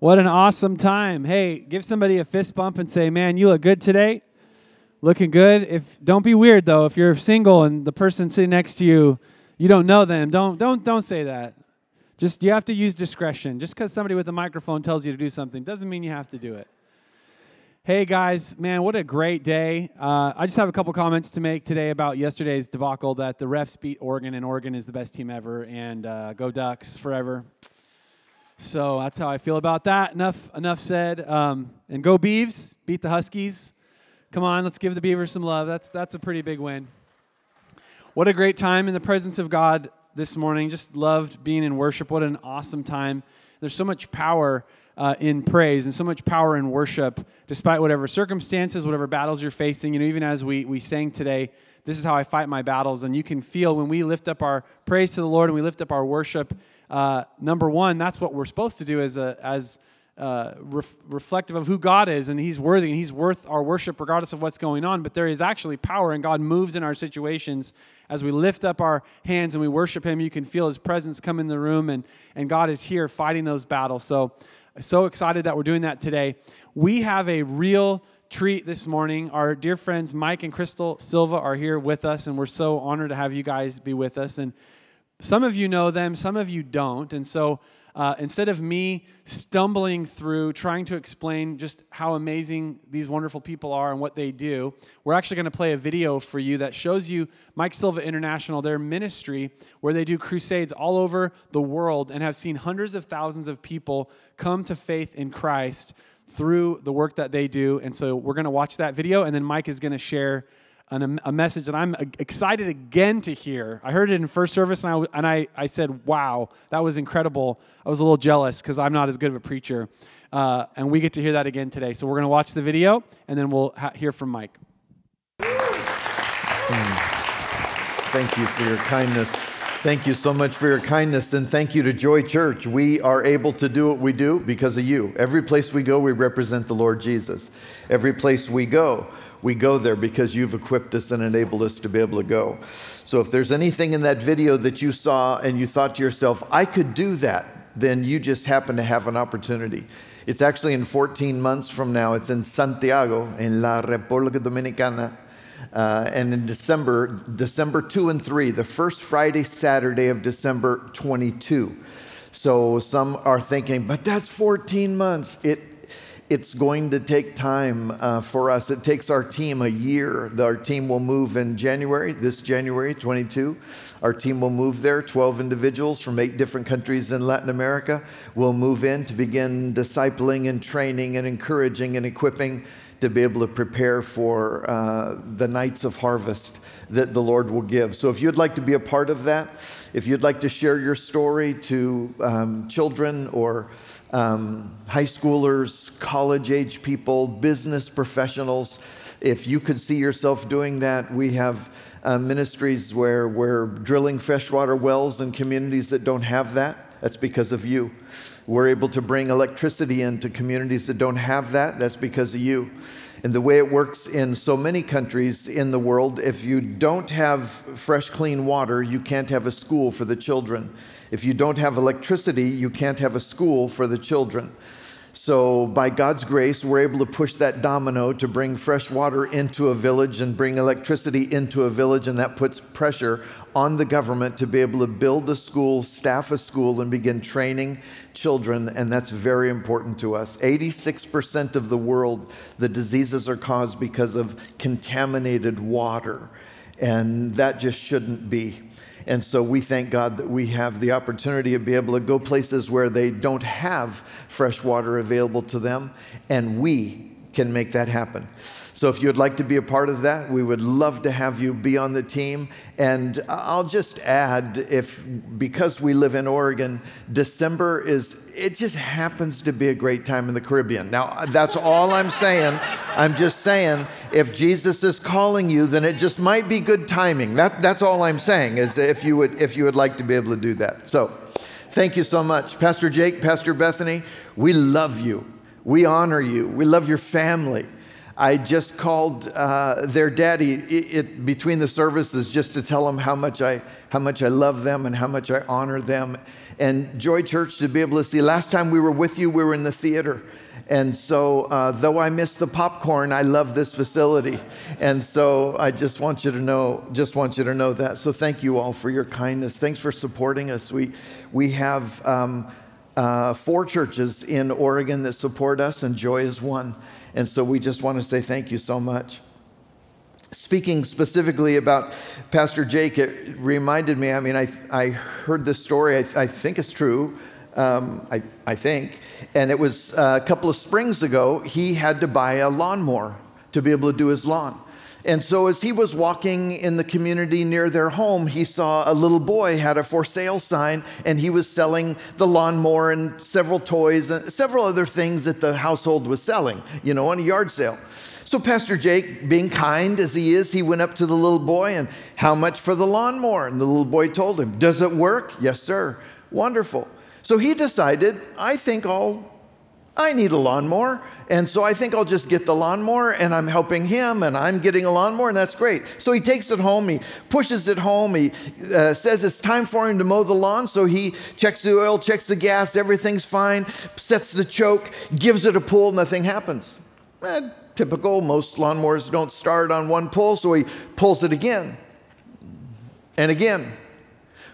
What an awesome time. Hey, give somebody a fist bump and say, man, you look good today. Looking good. Don't be weird, though. If you're single and the person sitting next to you, you don't know them, don't say that. Just, you have to use discretion. Just because somebody with a microphone tells you to do something doesn't mean you have to do it. Hey, guys, man, what a great day. I just have a couple comments to make today about yesterday's debacle that the refs beat Oregon, and Oregon is the best team ever, and go Ducks forever. So that's how I feel about that. Enough said. And go Beavs, beat the Huskies. Come on, let's give the Beavers some love. That's a pretty big win. What a great time in the presence of God this morning. Just loved being in worship. What an awesome time. There's so much power in praise and so much power in worship, despite whatever circumstances, whatever battles you're facing. You know, even as we sang today, this is how I fight my battles. And you can feel when we lift up our praise to the Lord and we lift up our worship, number one, that's what we're supposed to do reflective of who God is, and He's worthy, and He's worth our worship regardless of what's going on. But there is actually power, and God moves in our situations. As we lift up our hands and we worship Him, you can feel His presence come in the room, and God is here fighting those battles. So excited that we're doing that today. We have a real treat this morning. Our dear friends Mike and Crystal Silva are here with us, and we're so honored to have you guys be with us. And some of you know them, some of you don't. And so instead of me stumbling through trying to explain just how amazing these wonderful people are and what they do, we're actually going to play a video for you that shows you Mike Silva International, their ministry, where they do crusades all over the world and have seen hundreds of thousands of people come to faith in Christ through the work that they do. And so we're going to watch that video, and then Mike is going to share a message that I'm excited again to hear. I heard it in first service, and I said, wow, that was incredible. I was a little jealous because I'm not as good of a preacher. And we get to hear that again today. So we're going to watch the video, and then we'll hear from Mike. Thank you for your kindness. Thank you so much for your kindness, and thank you to Joy Church. We are able to do what we do because of you. Every place we go, we represent the Lord Jesus. Every place we go there because you've equipped us and enabled us to be able to go. So if there's anything in that video that you saw and you thought to yourself, I could do that, then you just happen to have an opportunity. It's actually in 14 months from now. It's in Santiago, in La República Dominicana. And in December 2 and 3, the first Friday, Saturday of December 22. So some are thinking, but that's 14 months. It's going to take time for us. It takes our team a year. Our team will move in January, this January 22. Our team will move there, 12 individuals from 8 different countries in Latin America will move in to begin discipling and training and encouraging and equipping to be able to prepare for the nights of harvest that the Lord will give. So if you'd like to be a part of that, if you'd like to share your story to children or high schoolers, college-age people, business professionals, if you could see yourself doing that, we have ministries where we're drilling freshwater wells in communities that don't have that. That's because of you. We're able to bring electricity into communities that don't have that. That's because of you. And the way it works in so many countries in the world, if you don't have fresh, clean water, you can't have a school for the children. If you don't have electricity, you can't have a school for the children. So by God's grace, we're able to push that domino to bring fresh water into a village and bring electricity into a village, and that puts pressure on the government to be able to build a school, staff a school, and begin training children, and that's very important to us. 86% of the world, the diseases are caused because of contaminated water, and that just shouldn't be. And so we thank God that we have the opportunity to be able to go places where they don't have fresh water available to them, and we can make that happen. So if you'd like to be a part of that, we would love to have you be on the team. And I'll just add, because we live in Oregon, December it just happens to be a great time in the Caribbean. Now, that's all I'm saying. I'm just saying, if Jesus is calling you, then it just might be good timing. That's all I'm saying, is if you would like to be able to do that. So thank you so much. Pastor Jake, Pastor Bethany, we love you. We honor you. We love your family. I just called their daddy between the services just to tell him how much I love them and how much I honor them. And Joy Church, to be able to see, last time we were with you, we were in the theater. And so though I miss the popcorn, I love this facility. And so I just want you to know that. So thank you all for your kindness. Thanks for supporting us. We have four churches in Oregon that support us, and Joy is one. And so we just want to say thank you so much. Speaking specifically about Pastor Jake, it reminded me, I heard this story, I think it's true, and it was a couple of springs ago, he had to buy a lawnmower to be able to do his lawn. And so as he was walking in the community near their home, he saw a little boy had a for sale sign, and he was selling the lawnmower and several toys and several other things that the household was selling, on a yard sale. So Pastor Jake, being kind as he is, he went up to the little boy and, "How much for the lawnmower?" And the little boy told him, "Does it work?" "Yes, sir." "Wonderful." So he decided, I need a lawnmower, and so I think I'll just get the lawnmower, and I'm helping him, and I'm getting a lawnmower, and that's great. So he takes it home, he pushes it home, he says it's time for him to mow the lawn, so he checks the oil, checks the gas, everything's fine, sets the choke, gives it a pull, nothing happens. Typical, most lawnmowers don't start on one pull, so he pulls it again and again.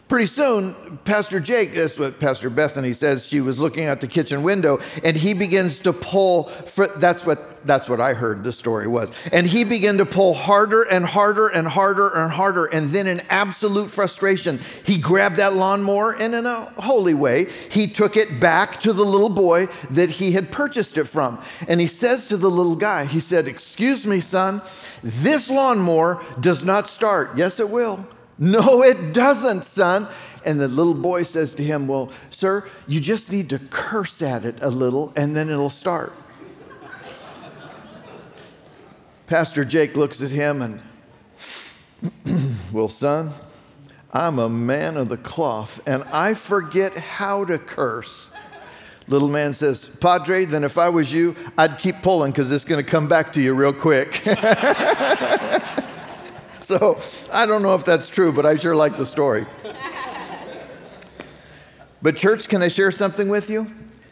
Pretty soon, Pastor Jake, that's what Pastor Bethany says, she was looking out the kitchen window, and he begins to pull, that's what I heard the story was, and he began to pull harder and harder and harder and harder, and then in absolute frustration, he grabbed that lawnmower, and in a holy way, he took it back to the little boy that he had purchased it from, and he says to the little guy, he said, "Excuse me, son, this lawnmower does not start." "Yes, it will." "No, it doesn't, son." And the little boy says to him, "Well, sir, you just need to curse at it a little, and then it'll start." Pastor Jake looks at him and, "Well, son, I'm a man of the cloth, and I forget how to curse." Little man says, "Padre, then if I was you, I'd keep pulling, because it's going to come back to you real quick." So I don't know if that's true, but I sure like the story. But church, can I share something with you?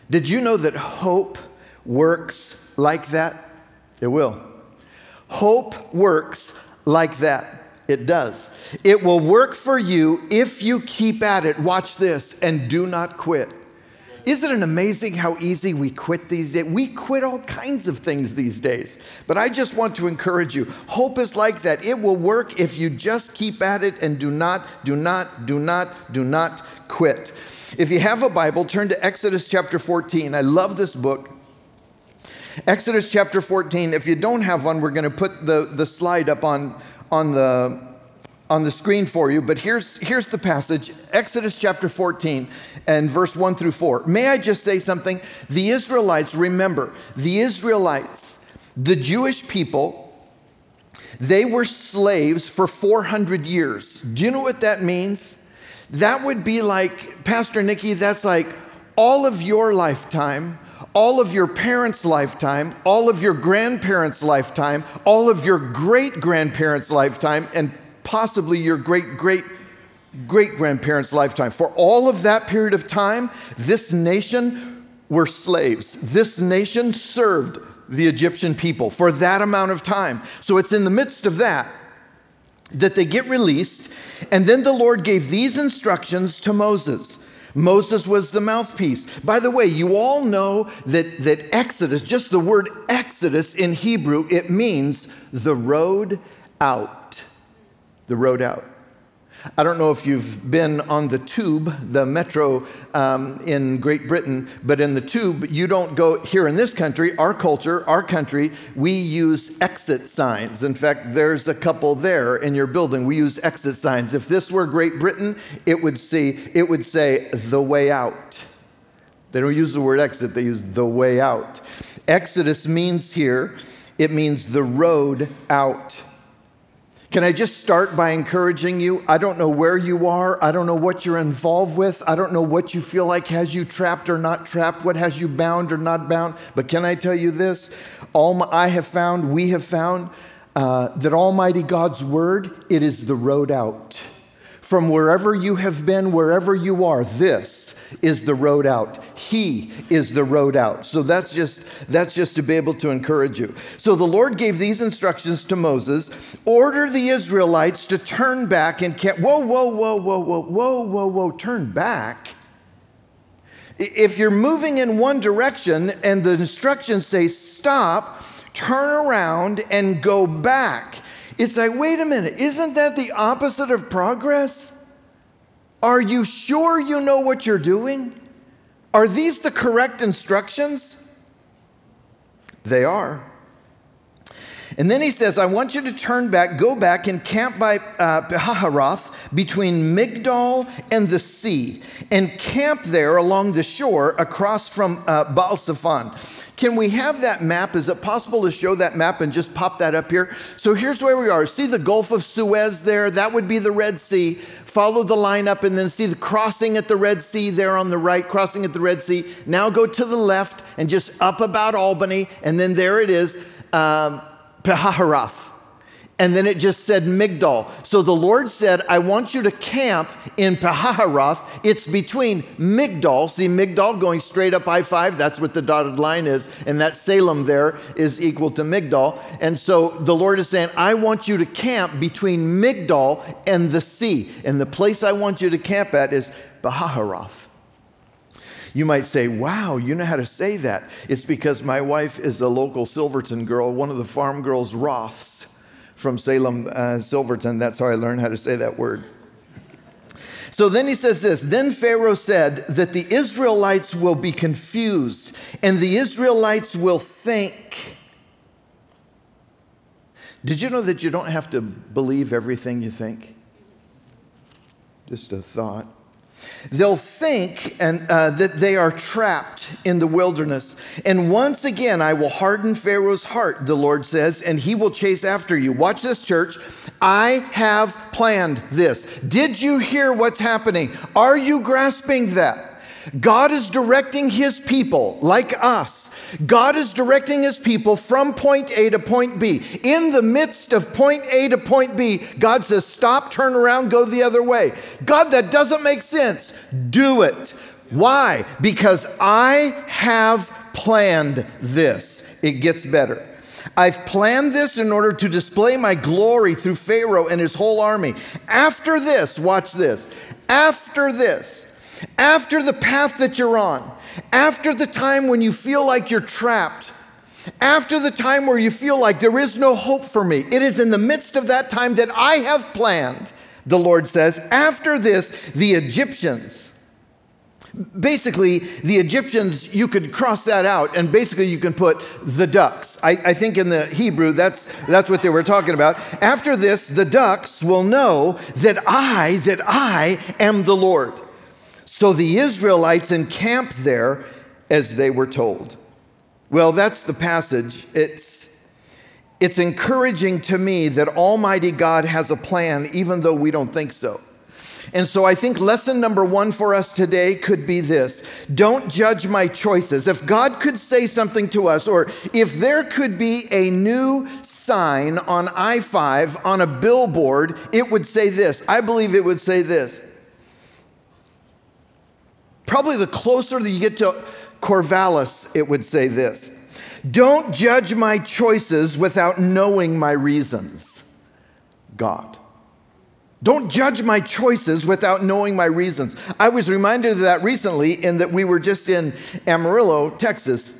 Did you know that hope works like that? It will. Hope works like that. It does. It will work for you if you keep at it. Watch this, and do not quit. Isn't it amazing how easy we quit these days? We quit all kinds of things these days. But I just want to encourage you. Hope is like that. It will work if you just keep at it and do not quit. If you have a Bible, turn to Exodus chapter 14. I love this book. Exodus chapter 14. If you don't have one, we're going to put the slide up on the screen for you, but here's the passage, Exodus chapter 14 and verse 1 through 4. May I just say something? The Israelites, the Jewish people, they were slaves for 400 years. Do you know what that means? That would be like, Pastor Nikki, that's like all of your lifetime, all of your parents' lifetime, all of your grandparents' lifetime, all of your great-grandparents' lifetime, and possibly your great-great-great-grandparents' lifetime. For all of that period of time, this nation were slaves. This nation served the Egyptian people for that amount of time. So it's in the midst of that they get released, and then the Lord gave these instructions to Moses. Moses was the mouthpiece. By the way, you all know that Exodus, just the word Exodus in Hebrew, it means the road out. The road out. I don't know if you've been on the tube, the metro in Great Britain, but in the tube, you don't go here in this country, our country, we use exit signs. In fact, there's a couple there in your building. We use exit signs. If this were Great Britain, it would say the way out. They don't use the word exit, they use the way out. Exodus means here, it means the road out. Can I just start by encouraging you? I don't know where you are. I don't know what you're involved with. I don't know what you feel like has you trapped or not trapped, what has you bound or not bound. But can I tell you this? We have found that Almighty God's Word, it is the road out. From wherever you have been, wherever you are, this is the road out. He is the road out. So that's just to be able to encourage you. So the Lord gave these instructions to Moses: order the Israelites to turn back and camp. Whoa, turn back. If you're moving in one direction and the instructions say stop, turn around and go back. It's like, wait a minute, isn't that the opposite of progress? Are you sure you know what you're doing? Are these the correct instructions? They are. And then he says, I want you to turn back, go back and camp by Pi-hahiroth between Migdal and the sea, and camp there along the shore across from Baal Siphon. Can we have that map? Is it possible to show that map and just pop that up here? So here's where we are. See the Gulf of Suez there? That would be the Red Sea. Follow the line up and then see the crossing at the Red Sea there on the right, crossing at the Red Sea. Now go to the left and just up about Albany, and then there it is, Pi-hahiroth. And then it just said Migdal. So the Lord said, I want you to camp in Pi-hahiroth. It's between Migdal. See Migdal going straight up I-5. That's what the dotted line is. And that Salem there is equal to Migdal. And so the Lord is saying, I want you to camp between Migdal and the sea. And the place I want you to camp at is Pi-hahiroth. You might say, wow, you know how to say that. It's because my wife is a local Silverton girl, one of the farm girls, Roths, from Salem, Silverton. That's how I learned how to say that word. So then he says this, then Pharaoh said that the Israelites will be confused and the Israelites will think. Did you know that you don't have to believe everything you think? Just a thought. They'll think that they are trapped in the wilderness. And once again, I will harden Pharaoh's heart, the Lord says, and he will chase after you. Watch this, church. I have planned this. Did you hear what's happening? Are you grasping that? God is directing his people like us. God is directing his people from point A to point B. In the midst of point A to point B, God says, stop, turn around, go the other way. God, that doesn't make sense. Do it. Why? Because I have planned this. It gets better. I've planned this in order to display my glory through Pharaoh and his whole army. After this, watch this. After this, after the path that you're on, after the time when you feel like you're trapped, after the time where you feel like there is no hope for me, it is in the midst of that time that I have planned, the Lord says, after this, the Egyptians. Basically, the Egyptians, you could cross that out, and basically you can put the ducks. I think in the Hebrew, that's what they were talking about. After this, the ducks will know that I am the Lord. So the Israelites encamped there as they were told. Well, that's the passage. It's encouraging to me that Almighty God has a plan, even though we don't think so. And so I think lesson number one for us today could be this. Don't judge my choices. If God could say something to us, or if there could be a new sign on I-5 on a billboard, it would say this. I believe it would say this. Probably the closer that you get to Corvallis, it would say this. Don't judge my choices without knowing my reasons, God. Don't judge my choices without knowing my reasons. I was reminded of that recently in that we were just in Amarillo, Texas.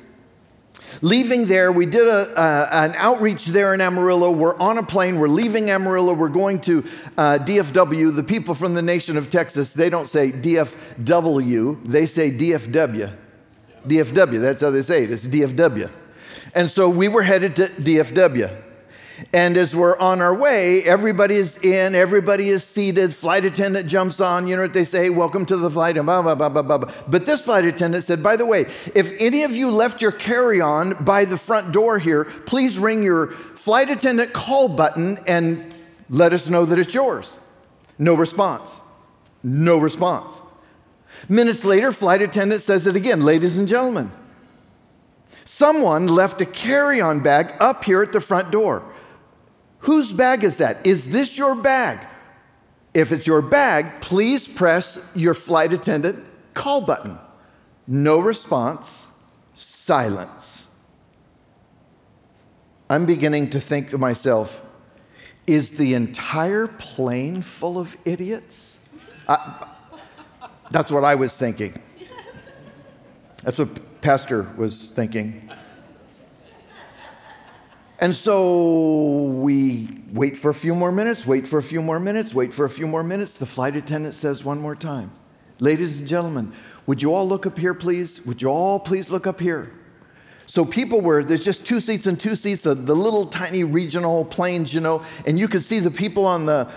Leaving there, we did an outreach there in Amarillo. We're on a plane. We're leaving Amarillo. We're going to DFW. The people from the nation of Texas, they don't say DFW. They say DFW. DFW, that's how they say it. It's DFW. And so we were headed to DFW. And as we're on our way, everybody is seated, flight attendant jumps on, you know what they say, welcome to the flight, and blah, blah, blah, blah, blah. But this flight attendant said, by the way, if any of you left your carry-on by the front door here, please ring your flight attendant call button and Let us know that it's yours. No response. No response. Minutes later, flight attendant says it again. Ladies and gentlemen, someone left a carry-on bag up here at the front door. Whose bag is that? Is this your bag? If it's your bag, please press your flight attendant call button. No response. Silence. I'm beginning to think to myself, is the entire plane full of idiots? That's what I was thinking. That's what Pastor was thinking. And so we wait for a few more minutes, wait for a few more minutes, wait for a few more minutes. The flight attendant says one more time, ladies and gentlemen, would you all look up here, please? Would you all please look up here? So people were, there's just two seats, the little tiny regional planes, you know, and you could see the people on the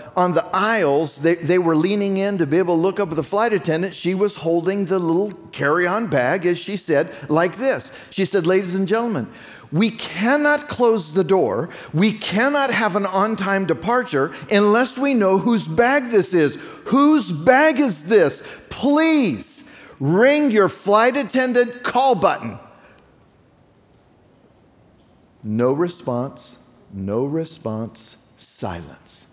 aisles, they were leaning in to be able to look up at the flight attendant. She was holding the little carry-on bag, as she said, like this. She said, ladies and gentlemen, we cannot close the door. We cannot have an on-time departure unless we know whose bag this is. Whose bag is this? Please ring your flight attendant call button. No response, silence.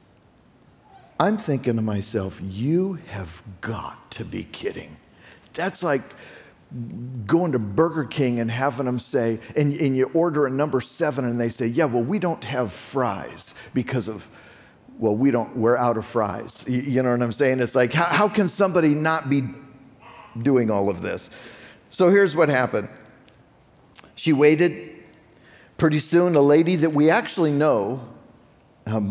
I'm thinking to myself, you have got to be kidding. That's like going to Burger King and having them say, and you order a number 7 and they say, yeah, well, we don't have fries because of, well, we're out of fries. You know what I'm saying? It's like, how can somebody not be doing all of this? So here's what happened. She waited. Pretty soon, a lady that we actually know,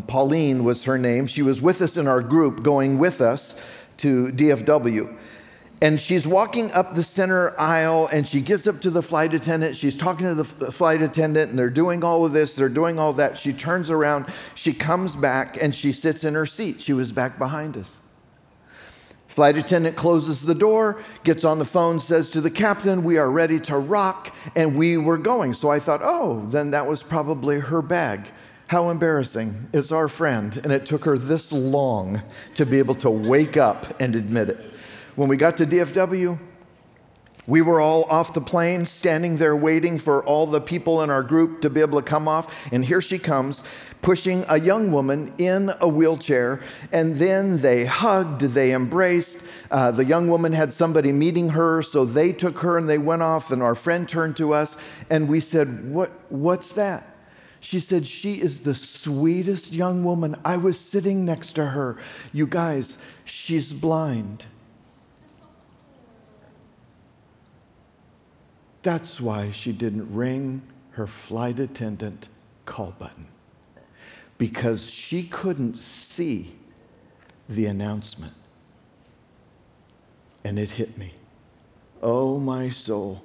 Pauline was her name. She was with us in our group, going with us to DFW. And she's walking up the center aisle, and she gets up to the flight attendant. She's talking to the flight attendant, and they're doing all of this. They're doing all that. She turns around. She comes back, and she sits in her seat. She was back behind us. Flight attendant closes the door, gets on the phone, says to the captain, we are ready to rock, and we were going. So I thought, oh, then that was probably her bag. How embarrassing. It's our friend. And it took her this long to be able to wake up and admit it. When we got to DFW, we were all off the plane, standing there waiting for all the people in our group to be able to come off. And here she comes, pushing a young woman in a wheelchair. And then they hugged, they embraced. The young woman had somebody meeting her, so they took her and they went off. And our friend turned to us and we said, "What's that?" She said, she is the sweetest young woman. I was sitting next to her. You guys, she's blind. That's why she didn't ring her flight attendant call button, because she couldn't see the announcement. And it hit me. Oh, my soul.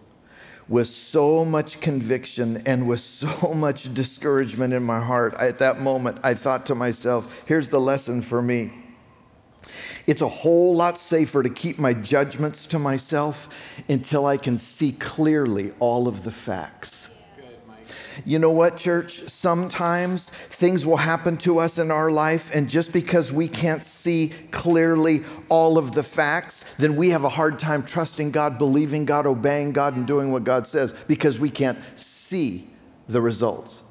With so much conviction and with so much discouragement in my heart, at that moment, I thought to myself, here's the lesson for me. It's a whole lot safer to keep my judgments to myself until I can see clearly all of the facts. You know what, church? Sometimes things will happen to us in our life, and just because we can't see clearly all of the facts, then we have a hard time trusting God, believing God, obeying God, and doing what God says, because we can't see the results.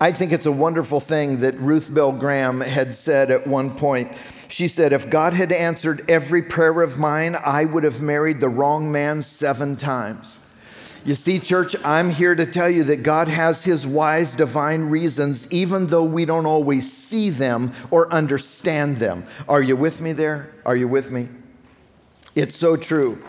I think it's a wonderful thing that Ruth Bell Graham had said at one point. She said, if God had answered every prayer of mine, I would have married the wrong man 7 times. You see, church, I'm here to tell you that God has his wise, divine reasons, even though we don't always see them or understand them. Are you with me there? Are you with me? It's so true.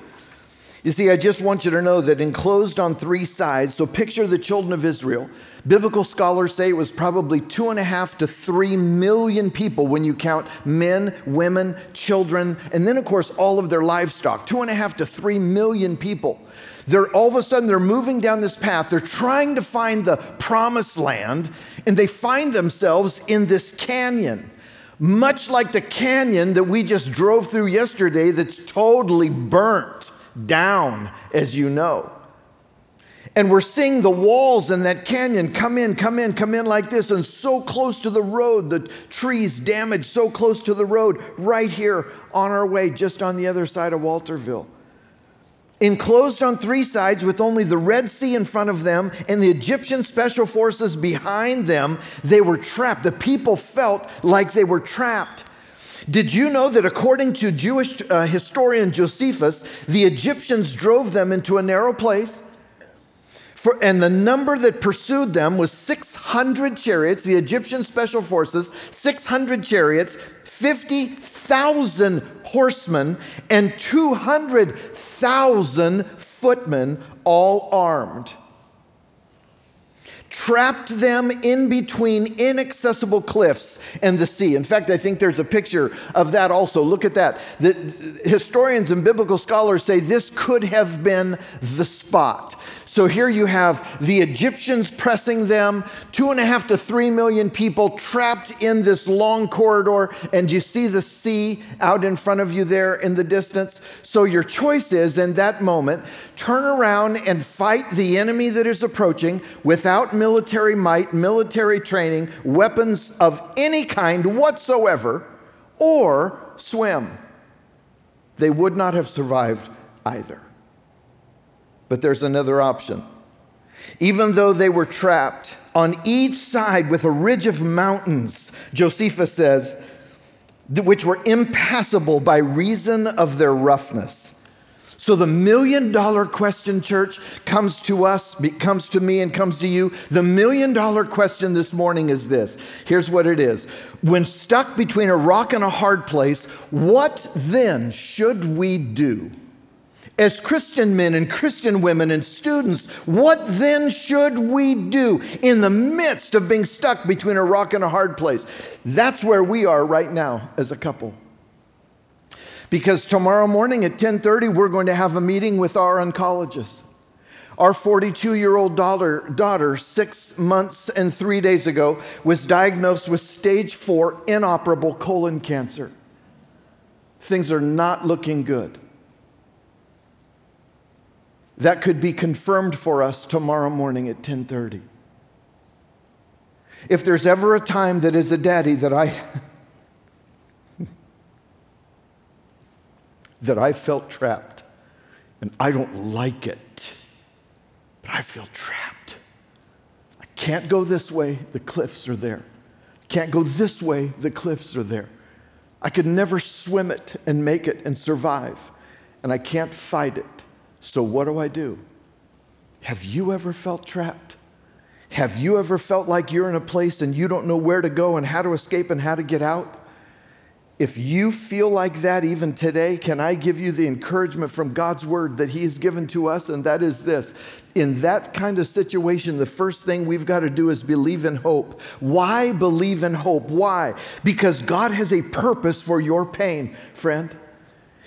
You see, I just want you to know that enclosed on 3 sides, so picture the children of Israel. Biblical scholars say it was probably 2.5 to 3 million people when you count men, women, children, and then, of course, all of their livestock. 2.5 to 3 million people. They're all of a sudden, they're moving down this path. They're trying to find the promised land, and they find themselves in this canyon. Much like the canyon that we just drove through yesterday that's totally burnt down, as you know. And we're seeing the walls in that canyon come in like this, and so close to the road, the trees damaged, so close to the road, right here on our way, just on the other side of Walterville. Enclosed on three sides with only the Red Sea in front of them and the Egyptian special forces behind them, they were trapped. The people felt like they were trapped. Did you know that according to Jewish historian Josephus, the Egyptians drove them into a narrow place? And the number that pursued them was 600 chariots, the Egyptian special forces, 600 chariots, 50,000 horsemen, and 200,000 footmen, all armed. Trapped them in between inaccessible cliffs and the sea. In fact, I think there's a picture of that also. Look at that. The historians and biblical scholars say this could have been the spot. So here you have the Egyptians pressing them, 2.5 to 3 million people trapped in this long corridor, and you see the sea out in front of you there in the distance. So your choice is, in that moment, turn around and fight the enemy that is approaching without military might, military training, weapons of any kind whatsoever, or swim. They would not have survived either. But there's another option. Even though they were trapped on each side with a ridge of mountains, Josephus says, which were impassable by reason of their roughness. So the million-dollar question, church, comes to us, comes to me, and comes to you. The million-dollar question this morning is this. Here's what it is. When stuck between a rock and a hard place, what then should we do? As Christian men and Christian women and students, what then should we do in the midst of being stuck between a rock and a hard place? That's where we are right now as a couple. Because tomorrow morning at 10:30, we're going to have a meeting with our oncologist. Our 42-year-old daughter, 6 months and 3 days ago, was diagnosed with stage 4 inoperable colon cancer. Things are not looking good. That could be confirmed for us tomorrow morning at 10:30. If there's ever a time that as a daddy that I felt trapped, and I don't like it, but I feel trapped. I can't go this way, the cliffs are there. Can't go this way, the cliffs are there. I could never swim it and make it and survive, and I can't fight it. So what do I do? Have you ever felt trapped? Have you ever felt like you're in a place and you don't know where to go and how to escape and how to get out? If you feel like that even today, can I give you the encouragement from God's word that he has given to us? And that is this. In that kind of situation, the first thing we've got to do is believe in hope. Why believe in hope? Why? Because God has a purpose for your pain, friend.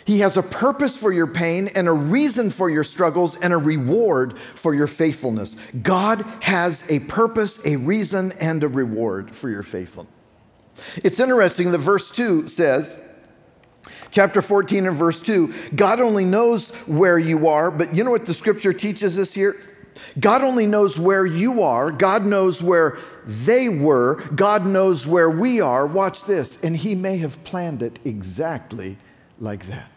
He has a purpose for your pain and a reason for your struggles and a reward for your faithfulness. God has a purpose, a reason, and a reward for your faithfulness. It's interesting that verse 2 says, chapter 14 and verse 2, God only knows where you are, but you know what the scripture teaches us here? God only knows where you are. God knows where they were. God knows where we are. Watch this. And he may have planned it exactly like that.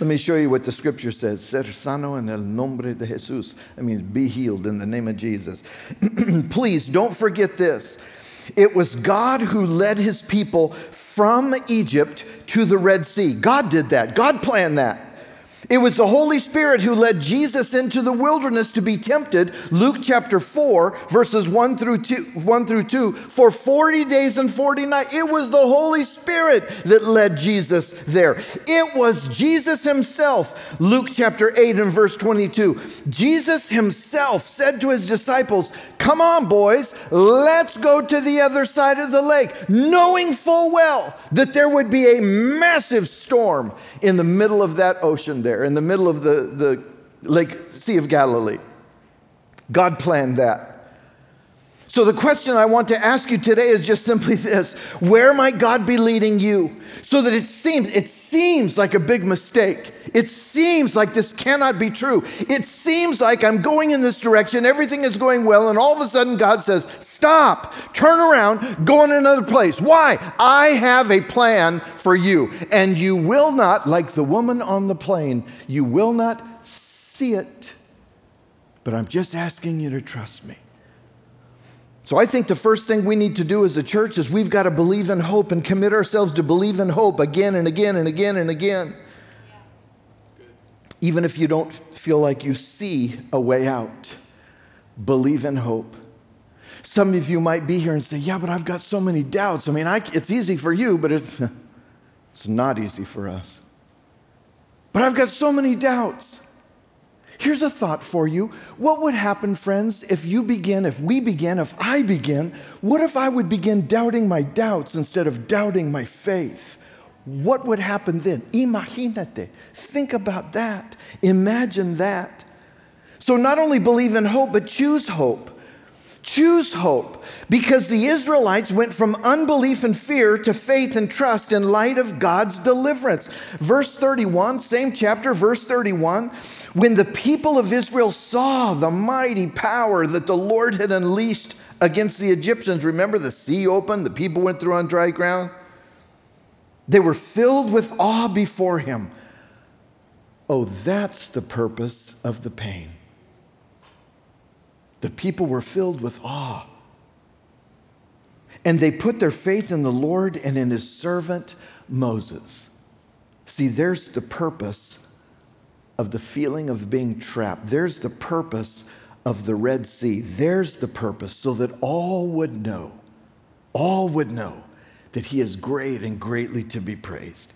Let me show you what the scripture says. Ser sano en el nombre de Jesús. I mean, be healed in the name of Jesus. Please don't forget this. It was God who led his people from Egypt to the Red Sea. God did that. God planned that. It was the Holy Spirit who led Jesus into the wilderness to be tempted. Luke chapter 4, verses 1 through 2, for 40 days and 40 nights. It was the Holy Spirit that led Jesus there. It was Jesus himself. Luke chapter 8 and verse 22. Jesus himself said to his disciples, "Come on, boys, let's go to the other side of the lake," knowing full well that there would be a massive storm in the middle of that ocean there, in the middle of the Lake Sea of Galilee. God planned that. So the question I want to ask you today is just simply this. Where might God be leading you so that it seems like a big mistake? It seems like this cannot be true. It seems like I'm going in this direction, everything is going well, and all of a sudden God says, stop, turn around, go in another place. Why? I have a plan for you, and you will not, like the woman on the plane, you will not see it, but I'm just asking you to trust me. So I think the first thing we need to do as a church is we've got to believe in hope and commit ourselves to believe in hope again and again and again and again. Even if you don't feel like you see a way out, believe in hope. Some of you might be here and say, yeah, but I've got so many doubts. I mean, it's easy for you, but it's not easy for us. But I've got so many doubts. Here's a thought for you. What would happen, friends, if I begin, what if I would begin doubting my doubts instead of doubting my faith? What would happen then? Imagínate. Think about that. Imagine that. So not only believe in hope, but choose hope. Choose hope, because the Israelites went from unbelief and fear to faith and trust in light of God's deliverance. Verse 31, same chapter, verse 31. When the people of Israel saw the mighty power that the Lord had unleashed against the Egyptians, remember, the sea opened, the people went through on dry ground. They were filled with awe before him. Oh, that's the purpose of the pain. The people were filled with awe. And they put their faith in the Lord and in his servant Moses. See, there's the purpose of the feeling of being trapped. There's the purpose of the Red Sea. There's the purpose, so that all would know that he is great and greatly to be praised.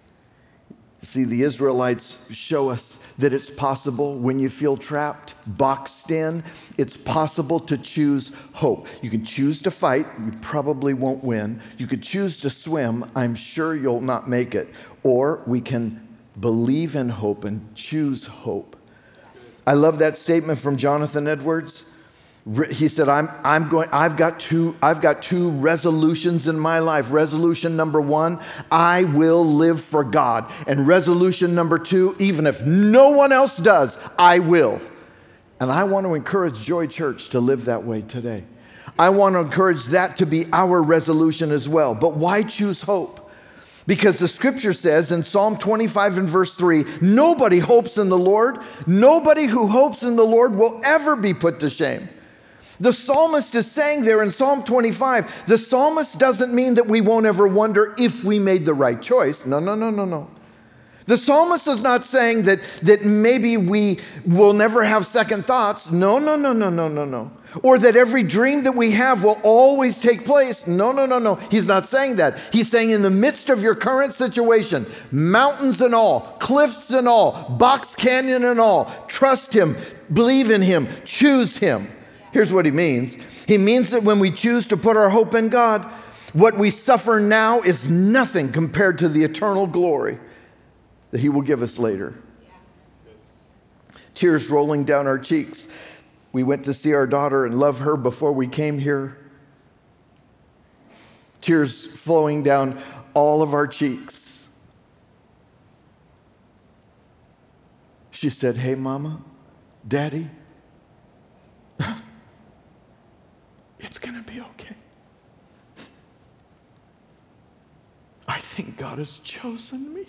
See, the Israelites show us that it's possible when you feel trapped, boxed in, it's possible to choose hope. You can choose to fight. You probably won't win. You could choose to swim. I'm sure you'll not make it. Or we can believe in hope and choose hope. I love that statement from Jonathan Edwards. He said, I've got two resolutions in my life. Resolution number one, I will live for God. And resolution number two, even if no one else does, I will. And I want to encourage Joy Church to live that way today. I want to encourage that to be our resolution as well. But why choose hope? Because the scripture says in Psalm 25 and verse 3, nobody hopes in the Lord. Nobody who hopes in the Lord will ever be put to shame. The psalmist is saying there in Psalm 25, the psalmist doesn't mean that we won't ever wonder if we made the right choice. No. The psalmist is not saying that maybe we will never have second thoughts. No. Or that every dream that we have will always take place. No. He's not saying that. He's saying in the midst of your current situation, mountains and all, cliffs and all, Box Canyon and all, trust him, believe in him, choose him. Here's what he means. He means that when we choose to put our hope in God, what we suffer now is nothing compared to the eternal glory that he will give us later. Yeah. Tears rolling down our cheeks. We went to see our daughter and love her before we came here. Tears flowing down all of our cheeks. She said, hey, Mama, Daddy, it's going to be okay. I think God has chosen me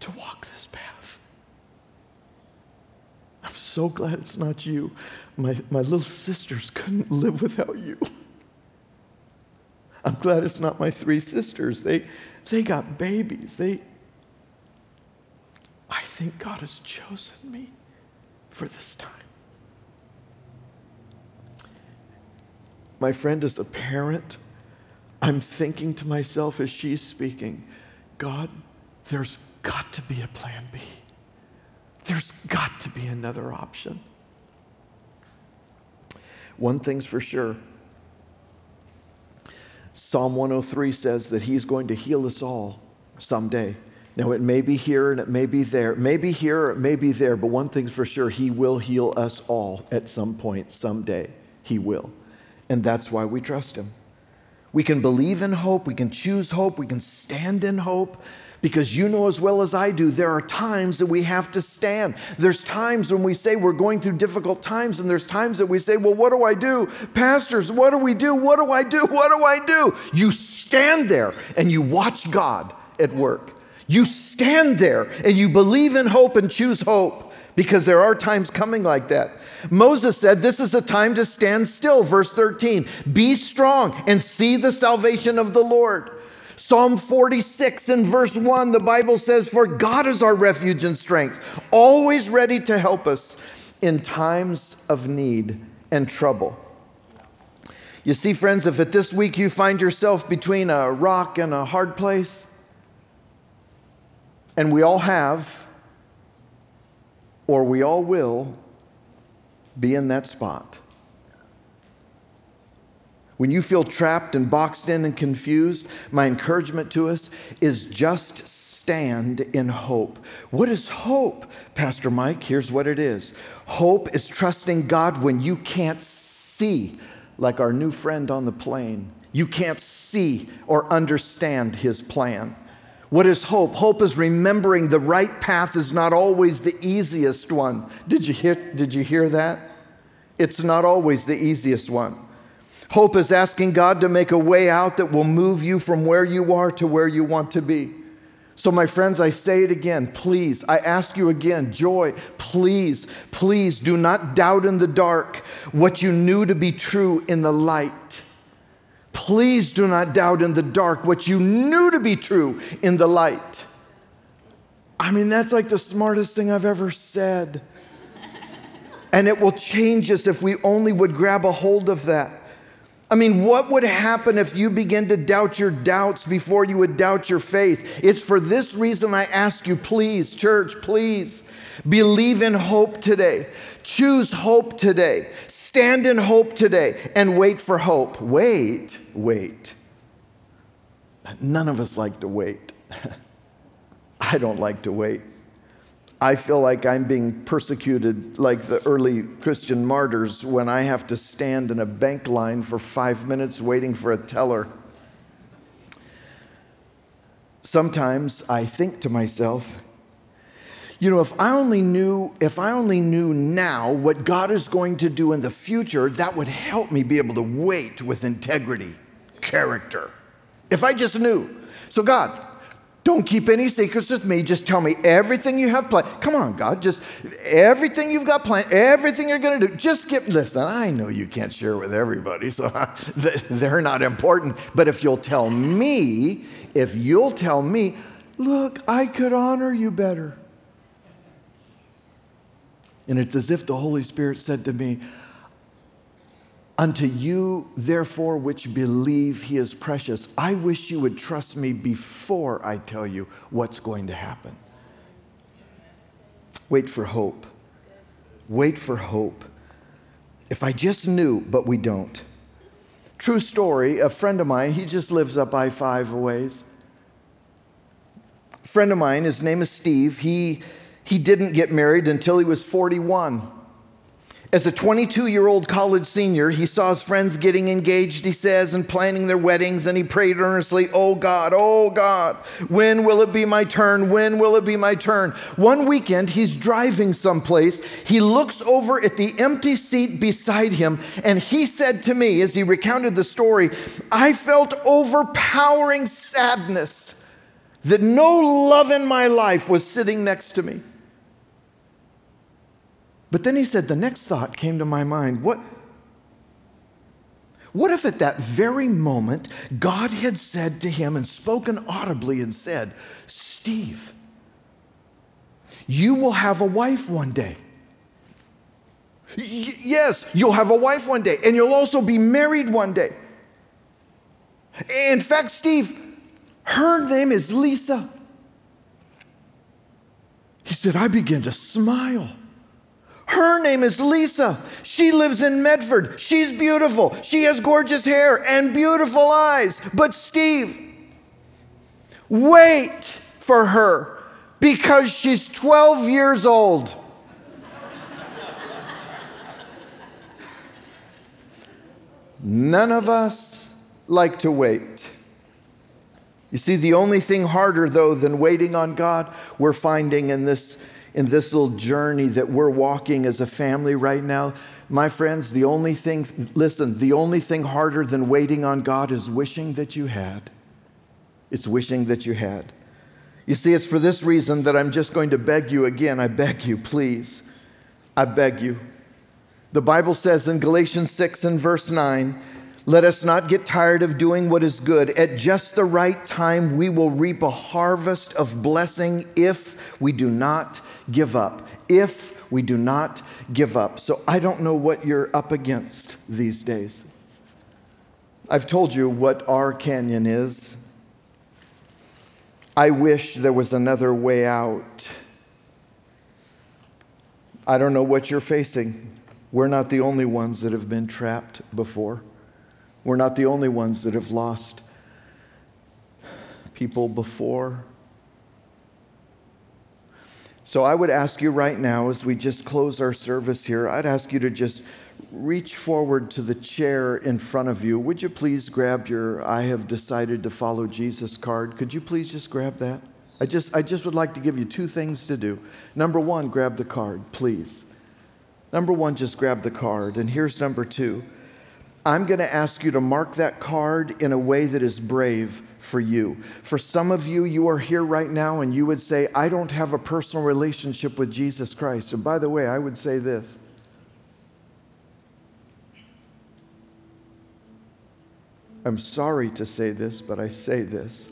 to walk this path. I'm so glad it's not you. My little sisters couldn't live without you. I'm glad it's not my three sisters. They got babies. I think God has chosen me for this time. My friend, as a parent, I'm thinking to myself as she's speaking, God, there's got to be a plan B. There's got to be another option. One thing's for sure. Psalm 103 says that he's going to heal us all someday. Now, it may be here and it may be there. It may be here or it may be there, but one thing's for sure, he will heal us all at some point, someday. He will. And that's why we trust him. We can believe in hope. We can choose hope. We can stand in hope. Because you know as well as I do, there are times that we have to stand. There's times when we say we're going through difficult times, and there's times that we say, well, what do I do? Pastors, what do we do? What do I do? What do I do? You stand there and you watch God at work. You stand there and you believe in hope and choose hope, because there are times coming like that. Moses said, this is a time to stand still. Verse 13, be strong and see the salvation of the Lord. Psalm 46 in verse 1, the Bible says, for God is our refuge and strength, always ready to help us in times of need and trouble. You see, friends, if at this week you find yourself between a rock and a hard place, and we all have, or we all will, be in that spot. When you feel trapped and boxed in and confused, my encouragement to us is just stand in hope. What is hope, Pastor Mike? Here's what it is. Hope is trusting God when you can't see, like our new friend on the plane. You can't see or understand his plan. What is hope? Hope is remembering the right path is not always the easiest one. Did you hear that? It's not always the easiest one. Hope is asking God to make a way out that will move you from where you are to where you want to be. So my friends, I say it again, please. I ask you again, Joy, please, please do not doubt in the dark what you knew to be true in the light. Please do not doubt in the dark what you knew to be true in the light. I mean, that's like the smartest thing I've ever said. And it will change us if we only would grab a hold of that. I mean, what would happen if you begin to doubt your doubts before you would doubt your faith? It's for this reason I ask you, please, church, please, believe in hope today. Choose hope today. Stand in hope today and wait for hope. Wait. None of us like to wait. I don't like to wait. I feel like I'm being persecuted like the early Christian martyrs when I have to stand in a bank line for 5 minutes waiting for a teller. Sometimes I think to myself, you know, if I only knew now what God is going to do in the future, that would help me be able to wait with integrity, character. If I just knew. So God, don't keep any secrets with me. Just tell me everything you have planned. Come on, God. Just everything you've got planned, everything you're going to do. Listen, I know you can't share with everybody, so they're not important. But if you'll tell me, look, I could honor you better. And it's as if the Holy Spirit said to me, unto you, therefore, which believe, he is precious. I wish you would trust me before I tell you what's going to happen. Wait for hope. Wait for hope. If I just knew, but we don't. True story, a friend of mine, he just lives up I-5 a ways. A friend of mine, his name is Steve, he didn't get married until he was 41. As a 22-year-old college senior, he saw his friends getting engaged, he says, and planning their weddings, and he prayed earnestly, oh God, when will it be my turn? When will it be my turn? One weekend, he's driving someplace. He looks over at the empty seat beside him, and he said to me, as he recounted the story, I felt overpowering sadness that no love in my life was sitting next to me. But then he said, the next thought came to my mind, what if at that very moment, God had said to him and spoken audibly and said, Steve, you will have a wife one day. Yes, you'll have a wife one day, and you'll also be married one day. In fact, Steve, her name is Lisa. He said, I began to smile. Her name is Lisa. She lives in Medford. She's beautiful. She has gorgeous hair and beautiful eyes. But Steve, wait for her because she's 12 years old. None of us like to wait. You see, the only thing harder, though, than waiting on God, we're finding in this little journey that we're walking as a family right now, my friends, the only thing harder than waiting on God is wishing that you had. It's wishing that you had. You see, it's for this reason that I'm just going to beg you again. I beg you, please. I beg you. The Bible says in Galatians 6 and verse 9, "Let us not get tired of doing what is good. At just the right time, we will reap a harvest of blessing if we do not give up." If we do not give up. So I don't know what you're up against these days. I've told you what our canyon is. I wish there was another way out. I don't know what you're facing. We're not the only ones that have been trapped before. We're not the only ones that have lost people before. So I would ask you right now, as we just close our service here, I'd ask you to just reach forward to the chair in front of you. Would you please grab your "I have decided to follow Jesus" card? Could you please just grab that? I just would like to give you two things to do. Number one, grab the card, please. Number one, just grab the card. And here's number two. I'm going to ask you to mark that card in a way that is brave for you. For some of you, you are here right now and you would say, "I don't have a personal relationship with Jesus Christ." And by the way, I would say this. I'm sorry to say this, but I say this.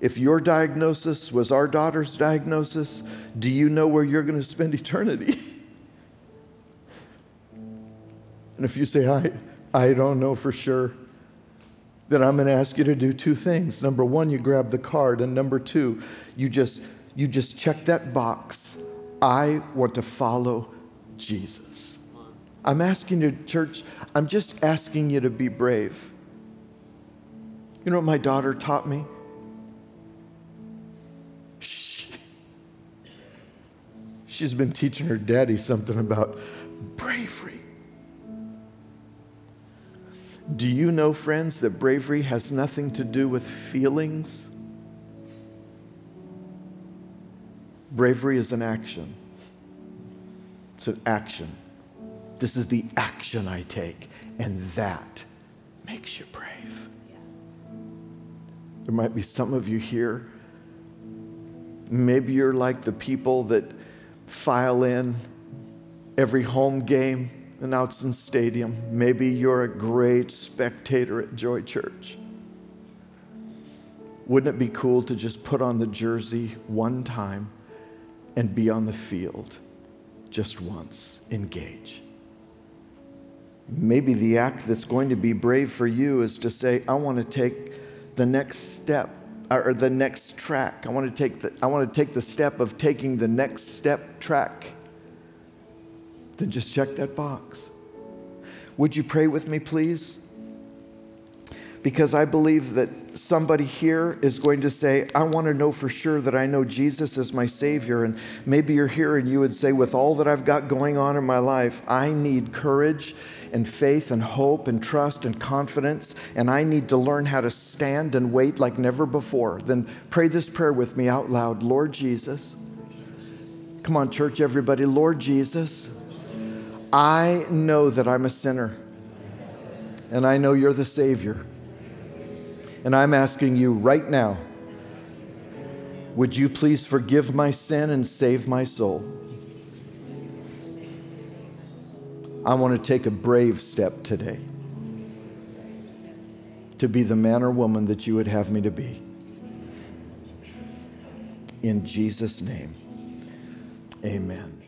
If your diagnosis was our daughter's diagnosis, do you know where you're going to spend eternity? And if you say, I don't know for sure, then I'm going to ask you to do two things. Number one, you grab the card. And number two, you just check that box. I want to follow Jesus. I'm asking you, church, I'm just asking you to be brave. You know what my daughter taught me? Shh. She's been teaching her daddy something about bravery. Do you know, friends, that bravery has nothing to do with feelings? Bravery is an action. It's an action. This is the action I take, and that makes you brave. Yeah. There might be some of you here, maybe you're like the people that file in every home game in Outland stadium. Maybe you're a great spectator at Joy Church. Wouldn't it be cool to just put on the jersey one time and be on the field just once? Engage. Maybe the act that's going to be brave for you is to say, I want to take the next step or the next track. I want to take the step of taking the next step track. Then just check that box. Would you pray with me, please? Because I believe that somebody here is going to say, I want to know for sure that I know Jesus as my Savior. And maybe you're here and you would say, with all that I've got going on in my life, I need courage and faith and hope and trust and confidence, and I need to learn how to stand and wait like never before. Then pray this prayer with me out loud. Lord Jesus. Come on, church, everybody. Lord Jesus. I know that I'm a sinner, and I know you're the Savior, and I'm asking you right now, would you please forgive my sin and save my soul? I want to take a brave step today to be the man or woman that you would have me to be. In Jesus' name, amen.